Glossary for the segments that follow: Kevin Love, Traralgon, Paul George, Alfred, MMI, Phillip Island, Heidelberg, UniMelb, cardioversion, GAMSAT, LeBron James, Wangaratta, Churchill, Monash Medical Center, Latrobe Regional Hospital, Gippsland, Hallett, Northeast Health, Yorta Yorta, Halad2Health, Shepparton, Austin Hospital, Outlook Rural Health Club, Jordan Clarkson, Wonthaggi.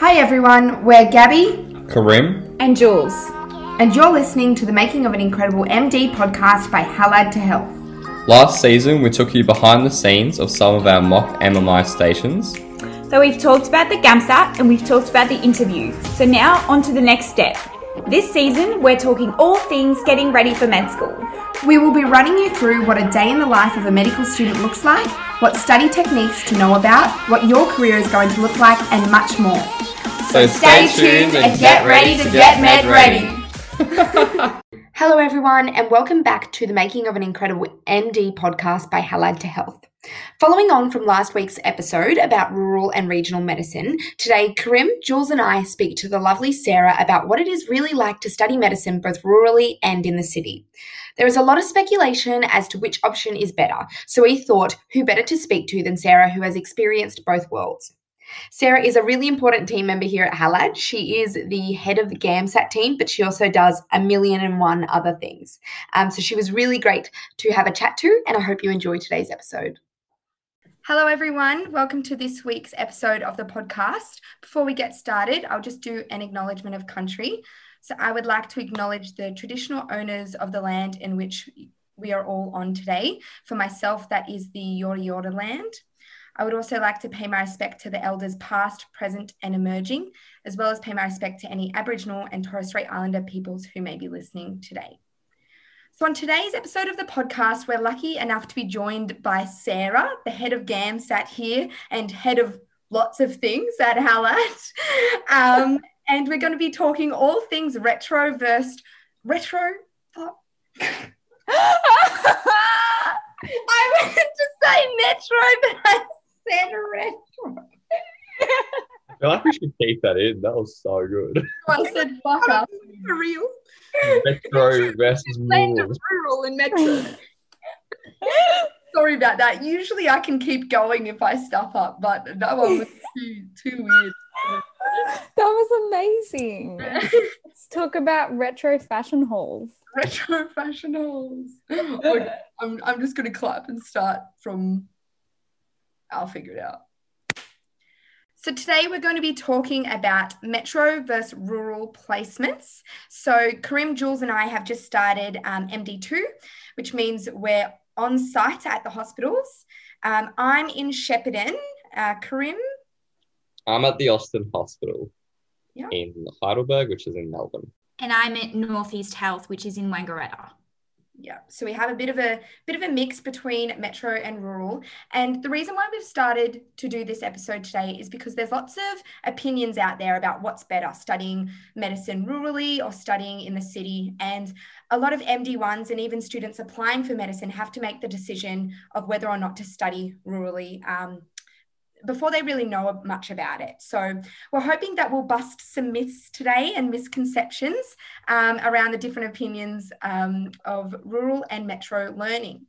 Hi everyone, we're Gabby, Karim, and Jules, and you're listening to the Making of an Incredible MD podcast by Halad2Health. Last season we took you behind the scenes of some of our mock MMI stations. So we've talked about the GAMSAT and we've talked about the interviews. So now on to the next step. This season we're talking all things getting ready for med school. We will be running you through what a day in the life of a medical student looks like, what study techniques to know about, what your career is going to look like, and much more. So stay tuned and get ready to get med ready. Hello everyone and welcome back to the Making of an Incredible MD podcast by Halad2Health. Following on from last week's episode about rural and regional medicine, today Karim, Jules and I speak to the lovely Sarah about what it is really like to study medicine both rurally and in the city. There is a lot of speculation as to which option is better, so we thought who better to speak to than Sarah, who has experienced both worlds. Sarah is a really important team member here at Halad. She is the head of the GAMSAT team, but she also does a million and one other things. So she was really great to have a chat to, and I hope you enjoy today's episode. Hello everyone, welcome to this week's episode of the podcast. Before we get started, I'll just do an acknowledgement of country. So I would like to acknowledge the traditional owners of the land in which we are all on today. For myself, that is the Yorta Yorta land. I would also like to pay my respect to the elders past, present and emerging, as well as pay my respect to any Aboriginal and Torres Strait Islander peoples who may be listening today. So on today's episode of the podcast, we're lucky enough to be joined by Sarah, the head of GAMSAT here and head of lots of things at Hallett. And we're going to be talking all things I wanted to say metro, but I said retro. I feel like we should keep that in. That was so good. I said fuck up. For real. Metro versus rural and metro. Sorry about that. Usually I can keep going if I stuff up, but that one was too weird. That was amazing. Let's talk about retro fashion hauls. Retro fashion hauls. Okay, I'm just going to clap and start from... I'll figure it out. So today we're going to be talking about metro versus rural placements. So Karim, Jules and I have just started MD2, which means we're on site at the hospitals. I'm in Shepparton. Karim? I'm at the Austin Hospital in Heidelberg, which is in Melbourne. And I'm at Northeast Health, which is in Wangaratta. Yeah, so we have a bit of a mix between metro and rural. And the reason why we've started to do this episode today is because there's lots of opinions out there about what's better, studying medicine rurally or studying in the city. And a lot of MD1s and even students applying for medicine have to make the decision of whether or not to study rurally before they really know much about it. So we're hoping that we'll bust some myths today and misconceptions around the different opinions of rural and metro learning.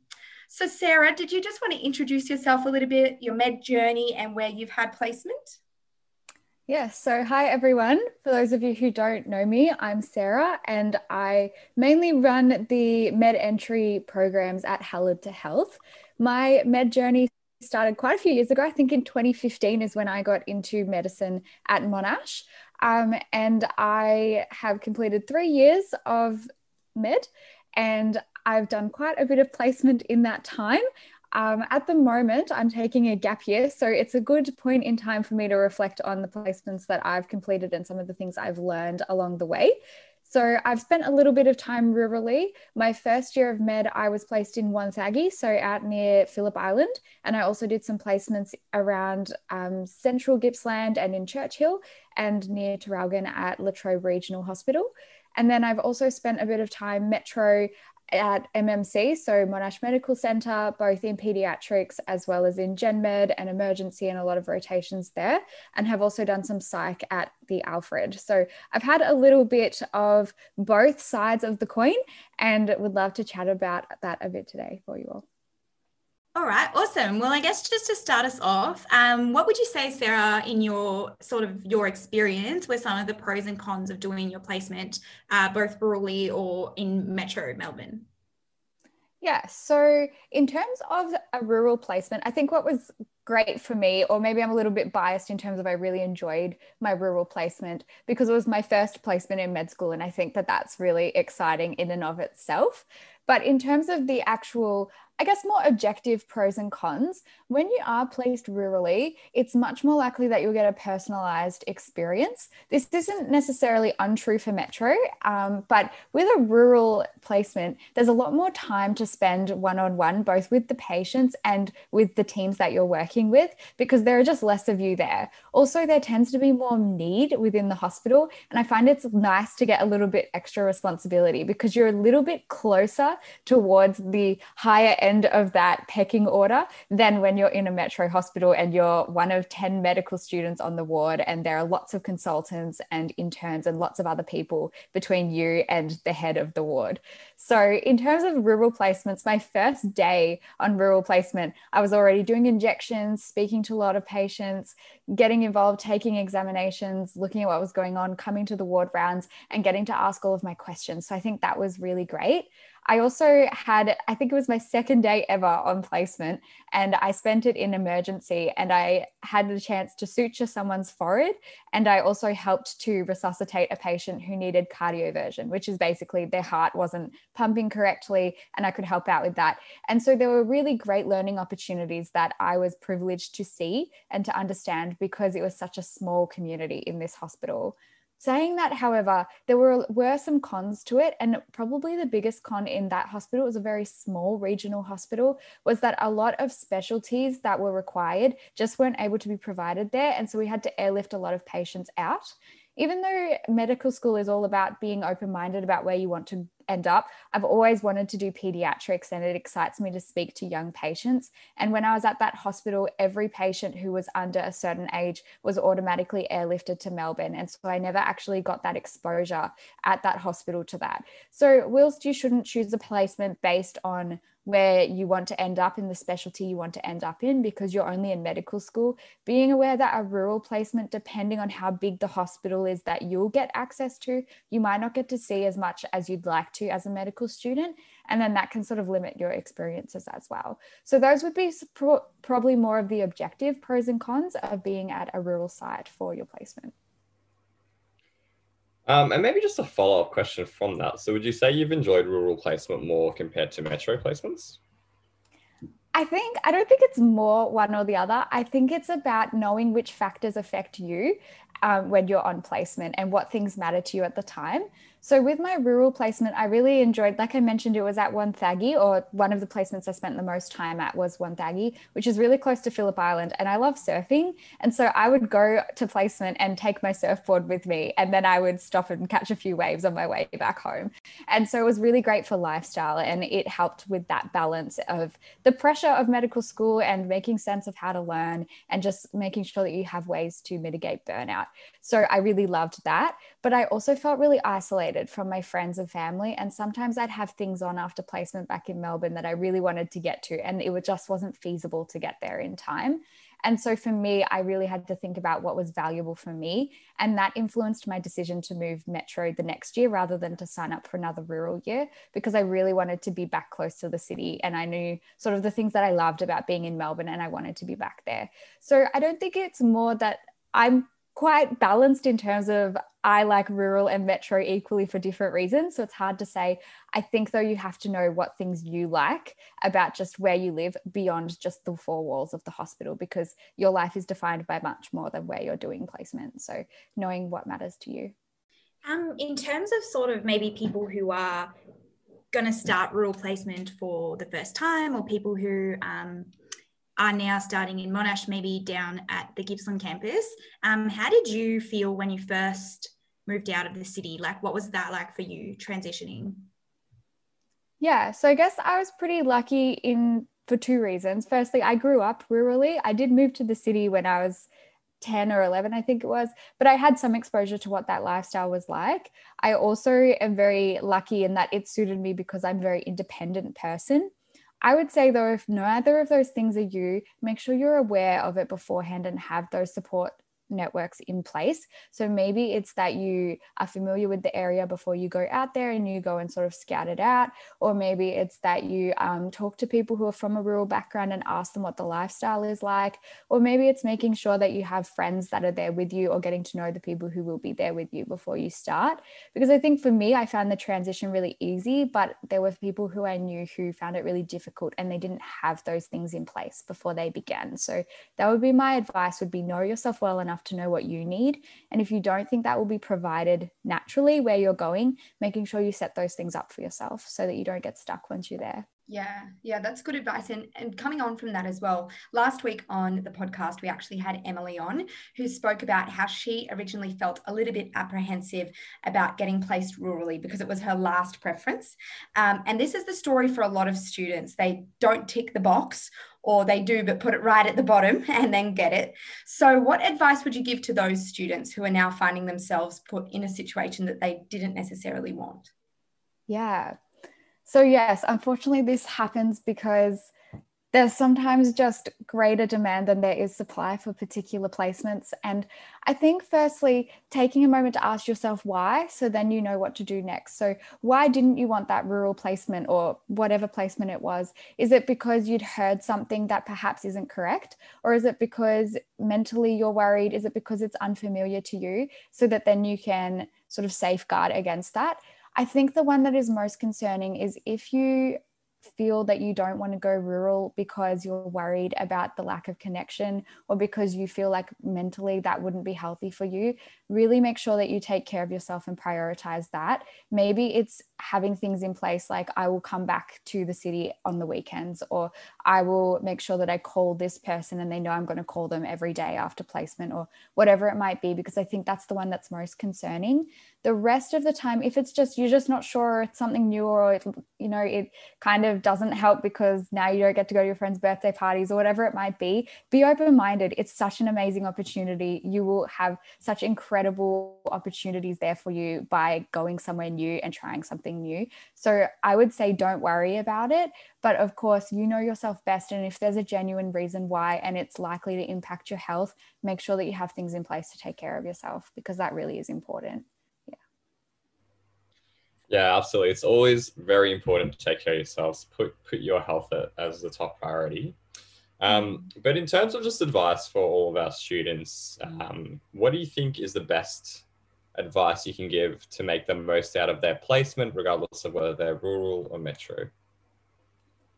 So Sarah, did you just want to introduce yourself a little bit, your med journey and where you've had placement? Yes, so hi everyone. For those of you who don't know me, I'm Sarah and I mainly run the med entry programs at Halad2Health. My med journey started quite a few years ago. I think in 2015 is when I got into medicine at Monash. And I have completed 3 years of med and I've done quite a bit of placement in that time. At the moment, I'm taking a gap year. So it's a good point in time for me to reflect on the placements that I've completed and some of the things I've learned along the way. So I've spent a little bit of time rurally. My first year of med, I was placed in Wonthaggi, so out near Phillip Island. And I also did some placements around central Gippsland and in Churchill and near Traralgon at Latrobe Regional Hospital. And then I've also spent a bit of time metro at MMC, so Monash Medical Center, both in pediatrics as well as in gen med and emergency and a lot of rotations there, and have also done some psych at the Alfred. So I've had a little bit of both sides of the coin and would love to chat about that a bit today for you all. All right, awesome. Well, I guess just to start us off, what would you say, Sarah, in your sort of your experience were some of the pros and cons of doing your placement, both rurally or in metro Melbourne? Yeah, so in terms of a rural placement, I think what was great for me, or maybe I'm a little bit biased in terms of I really enjoyed my rural placement because it was my first placement in med school, and I think that that's really exciting in and of itself. But in terms of the actual, I guess, more objective pros and cons, when you are placed rurally, it's much more likely that you'll get a personalized experience. This isn't necessarily untrue for metro, but with a rural placement, there's a lot more time to spend one-on-one, both with the patients and with the teams that you're working with, because there are just less of you there. Also, there tends to be more need within the hospital. And I find it's nice to get a little bit extra responsibility because you're a little bit closer towards the higher end of that pecking order than when you're in a metro hospital and you're one of 10 medical students on the ward and there are lots of consultants and interns and lots of other people between you and the head of the ward. So in terms of rural placements, my first day on rural placement, I was already doing injections, speaking to a lot of patients, getting involved, taking examinations, looking at what was going on, coming to the ward rounds and getting to ask all of my questions. So I think that was really great. I also had, I think it was my second day ever on placement, and I spent it in emergency, and I had the chance to suture someone's forehead, and I also helped to resuscitate a patient who needed cardioversion, which is basically their heart wasn't pumping correctly, and I could help out with that. And so there were really great learning opportunities that I was privileged to see and to understand because it was such a small community in this hospital. Saying that, however, there were some cons to it, and probably the biggest con in that hospital, it was a very small regional hospital, was that a lot of specialties that were required just weren't able to be provided there, and so we had to airlift a lot of patients out. Even though medical school is all about being open-minded about where you want to end up, I've always wanted to do pediatrics and it excites me to speak to young patients. And when I was at that hospital, every patient who was under a certain age was automatically airlifted to Melbourne. And so I never actually got that exposure at that hospital to that. So whilst you shouldn't choose a placement based on where you want to end up in the specialty you want to end up in because you're only in medical school, being aware that a rural placement, depending on how big the hospital is that you'll get access to, you might not get to see as much as you'd like to as a medical student. And then that can sort of limit your experiences as well. So those would be probably more of the objective pros and cons of being at a rural site for your placement. And maybe just a follow-up question from that. So would you say you've enjoyed rural placement more compared to metro placements? I don't think it's more one or the other. I think it's about knowing which factors affect you when you're on placement and what things matter to you at the time. So with my rural placement, I really enjoyed, like I mentioned, it was at Wonthaggi, or one of the placements I spent the most time at was Wonthaggi, which is really close to Phillip Island. And I love surfing. And so I would go to placement and take my surfboard with me. And then I would stop and catch a few waves on my way back home. And so it was really great for lifestyle. And it helped with that balance of the pressure of medical school and making sense of how to learn and just making sure that you have ways to mitigate burnout. So I really loved that. But I also felt really isolated from my friends and family. And sometimes I'd have things on after placement back in Melbourne that I really wanted to get to, and it just wasn't feasible to get there in time. And so for me, I really had to think about what was valuable for me. And that influenced my decision to move metro the next year rather than to sign up for another rural year, because I really wanted to be back close to the city. And I knew sort of the things that I loved about being in Melbourne, and I wanted to be back there. So I don't think it's more that I'm quite balanced in terms of I like rural and metro equally for different reasons. So it's hard to say. I think though you have to know what things you like about just where you live beyond just the four walls of the hospital, because your life is defined by much more than where you're doing placement. So knowing what matters to you. In terms of sort of maybe people who are going to start rural placement for the first time, or people who are now starting in Monash, maybe down at the Gippsland campus. How did you feel when you first moved out of the city? Like, what was that like for you transitioning? Yeah, so I guess I was pretty lucky for two reasons. Firstly, I grew up rurally. I did move to the city when I was 10 or 11, I think it was, but I had some exposure to what that lifestyle was like. I also am very lucky in that it suited me because I'm a very independent person. I would say though, if neither of those things are you, make sure you're aware of it beforehand and have those support networks in place. So maybe it's that you are familiar with the area before you go out there and you go and sort of scout it out, or maybe it's that you talk to people who are from a rural background and ask them what the lifestyle is like, or maybe it's making sure that you have friends that are there with you or getting to know the people who will be there with you before you start. Because I think for me, I found the transition really easy, but there were people who I knew who found it really difficult and they didn't have those things in place before they began. So that would be my advice, would be know yourself well enough to know what you need. And if you don't think that will be provided naturally where you're going, making sure you set those things up for yourself so that you don't get stuck once you're there. Yeah, that's good advice. And coming on from that as well, last week on the podcast, we actually had Emily on, who spoke about how she originally felt a little bit apprehensive about getting placed rurally because it was her last preference. And this is the story for a lot of students. They don't tick the box, or they do but put it right at the bottom and then get it. So what advice would you give to those students who are now finding themselves put in a situation that they didn't necessarily want? Yeah. So yes, unfortunately this happens because there's sometimes just greater demand than there is supply for particular placements. And I think firstly, taking a moment to ask yourself why, so then you know what to do next. So why didn't you want that rural placement or whatever placement it was? Is it because you'd heard something that perhaps isn't correct? Or is it because mentally you're worried? Is it because it's unfamiliar to you? So that then you can sort of safeguard against that. I think the one that is most concerning is if you feel that you don't want to go rural because you're worried about the lack of connection or because you feel like mentally that wouldn't be healthy for you, really make sure that you take care of yourself and prioritize that. Maybe it's having things in place like I will come back to the city on the weekends, or I will make sure that I call this person and they know I'm going to call them every day after placement, or whatever it might be, because I think that's the one that's most concerning. The rest of the time, if it's just, you're just not sure, it's something new, or it, you know, it kind of doesn't help because now you don't get to go to your friend's birthday parties or whatever it might be open-minded. It's such an amazing opportunity. You will have such incredible opportunities there for you by going somewhere new and trying something new. So I would say don't worry about it, but of course, you know yourself best. And if there's a genuine reason why, and it's likely to impact your health, make sure that you have things in place to take care of yourself, because that really is important. Yeah, absolutely. It's always very important to take care of yourselves, put your health as the top priority. But in terms of just advice for all of our students, what do you think is the best advice you can give to make the most out of their placement, regardless of whether they're rural or metro?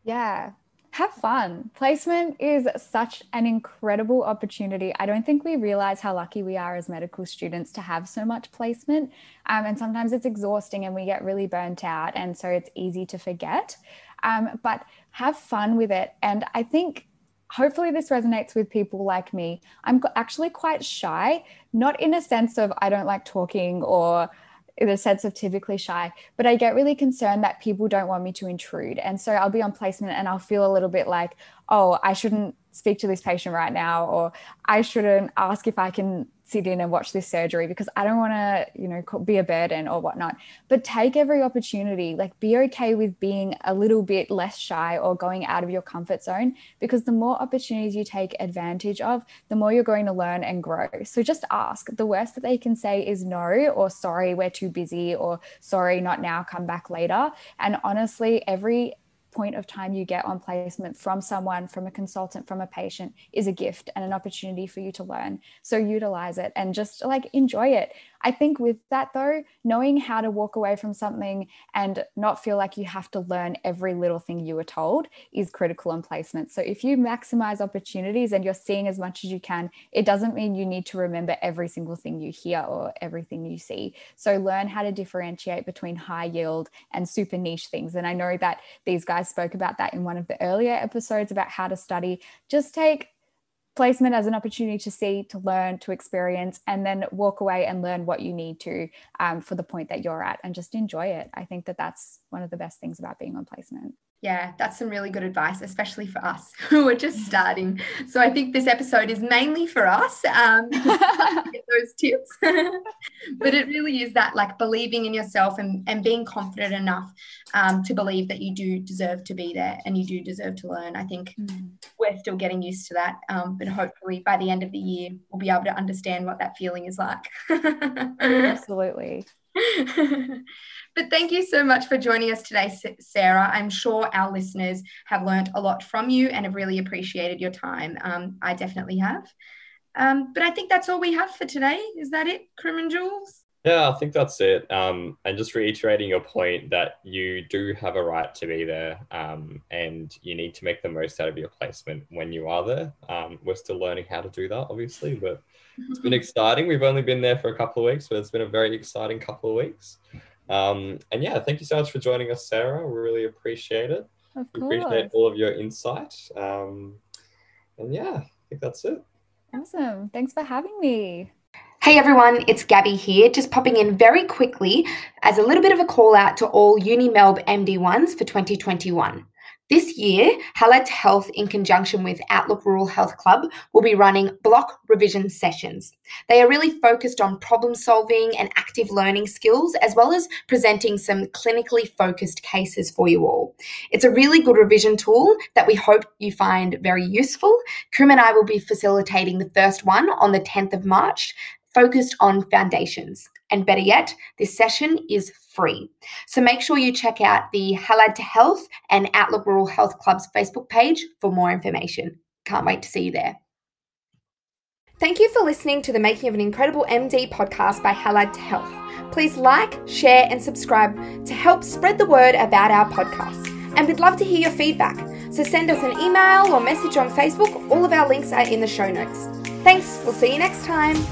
Yeah. Have fun. Placement is such an incredible opportunity. I don't think we realize how lucky we are as medical students to have so much placement. And sometimes it's exhausting and we get really burnt out. And so it's easy to forget, but have fun with it. And I think hopefully this resonates with people like me. I'm actually quite shy, not in a sense of I don't like talking or in a sense of typically shy, but I get really concerned that people don't want me to intrude. And so I'll be on placement and I'll feel a little bit like, oh, I shouldn't speak to this patient right now, or I shouldn't ask if I can sit in and watch this surgery because I don't want to, you know, be a burden or whatnot. But take every opportunity, like be okay with being a little bit less shy or going out of your comfort zone, because the more opportunities you take advantage of, the more you're going to learn and grow. So just ask. The worst that they can say is no, or sorry, we're too busy, or sorry, not now, come back later. And honestly, every point of time you get on placement from someone, from a consultant, from a patient is a gift and an opportunity for you to learn. So utilize it and just like enjoy it. I think with that though, knowing how to walk away from something and not feel like you have to learn every little thing you were told is critical on placement. So if you maximize opportunities and you're seeing as much as you can, it doesn't mean you need to remember every single thing you hear or everything you see. So learn how to differentiate between high yield and super niche things. And I know that these guys spoke about that in one of the earlier episodes about how to study. Just take placement as an opportunity to see, to learn, to experience, and then walk away and learn what you need to for the point that you're at, and just enjoy it. I think that that's one of the best things about being on placement. Yeah, that's some really good advice, especially for us who are just starting. So I think this episode is mainly for us to get those tips. But it really is that, like, believing in yourself and being confident enough to believe that you do deserve to be there and you do deserve to learn. I think we're still getting used to that. But hopefully by the end of the year, we'll be able to understand what that feeling is like. Absolutely. But thank you so much for joining us today, Sarah. I'm sure our listeners have learnt a lot from you and have really appreciated your time. I definitely have. But I think that's all we have for today. Is that it, Krim and Jules? Yeah, I think that's it. And just reiterating your point that you do have a right to be there, and you need to make the most out of your placement when you are there. We're still learning how to do that, obviously, but it's been exciting. We've only been there for a couple of weeks, but it's been a very exciting couple of weeks. And yeah, thank you so much for joining us, Sarah. We really appreciate it. Of course. We appreciate all of your insight. And yeah, I think that's it. Awesome. Thanks for having me. Hey everyone, it's Gabby here, just popping in very quickly as a little bit of a call out to all UniMelb MD1s for 2021. This year, Halad2Health, in conjunction with Outlook Rural Health Club, will be running block revision sessions. They are really focused on problem solving and active learning skills, as well as presenting some clinically focused cases for you all. It's a really good revision tool that we hope you find very useful. Krim and I will be facilitating the first one on the 10th of March, focused on foundations. And better yet, this session is free. So make sure you check out the Halad2Health and Outlook Rural Health Club's Facebook page for more information. Can't wait to see you there. Thank you for listening to the Making of an Incredible MD podcast by Halad2Health. Please like, share and subscribe to help spread the word about our podcast. And we'd love to hear your feedback. So send us an email or message on Facebook. All of our links are in the show notes. Thanks. We'll see you next time.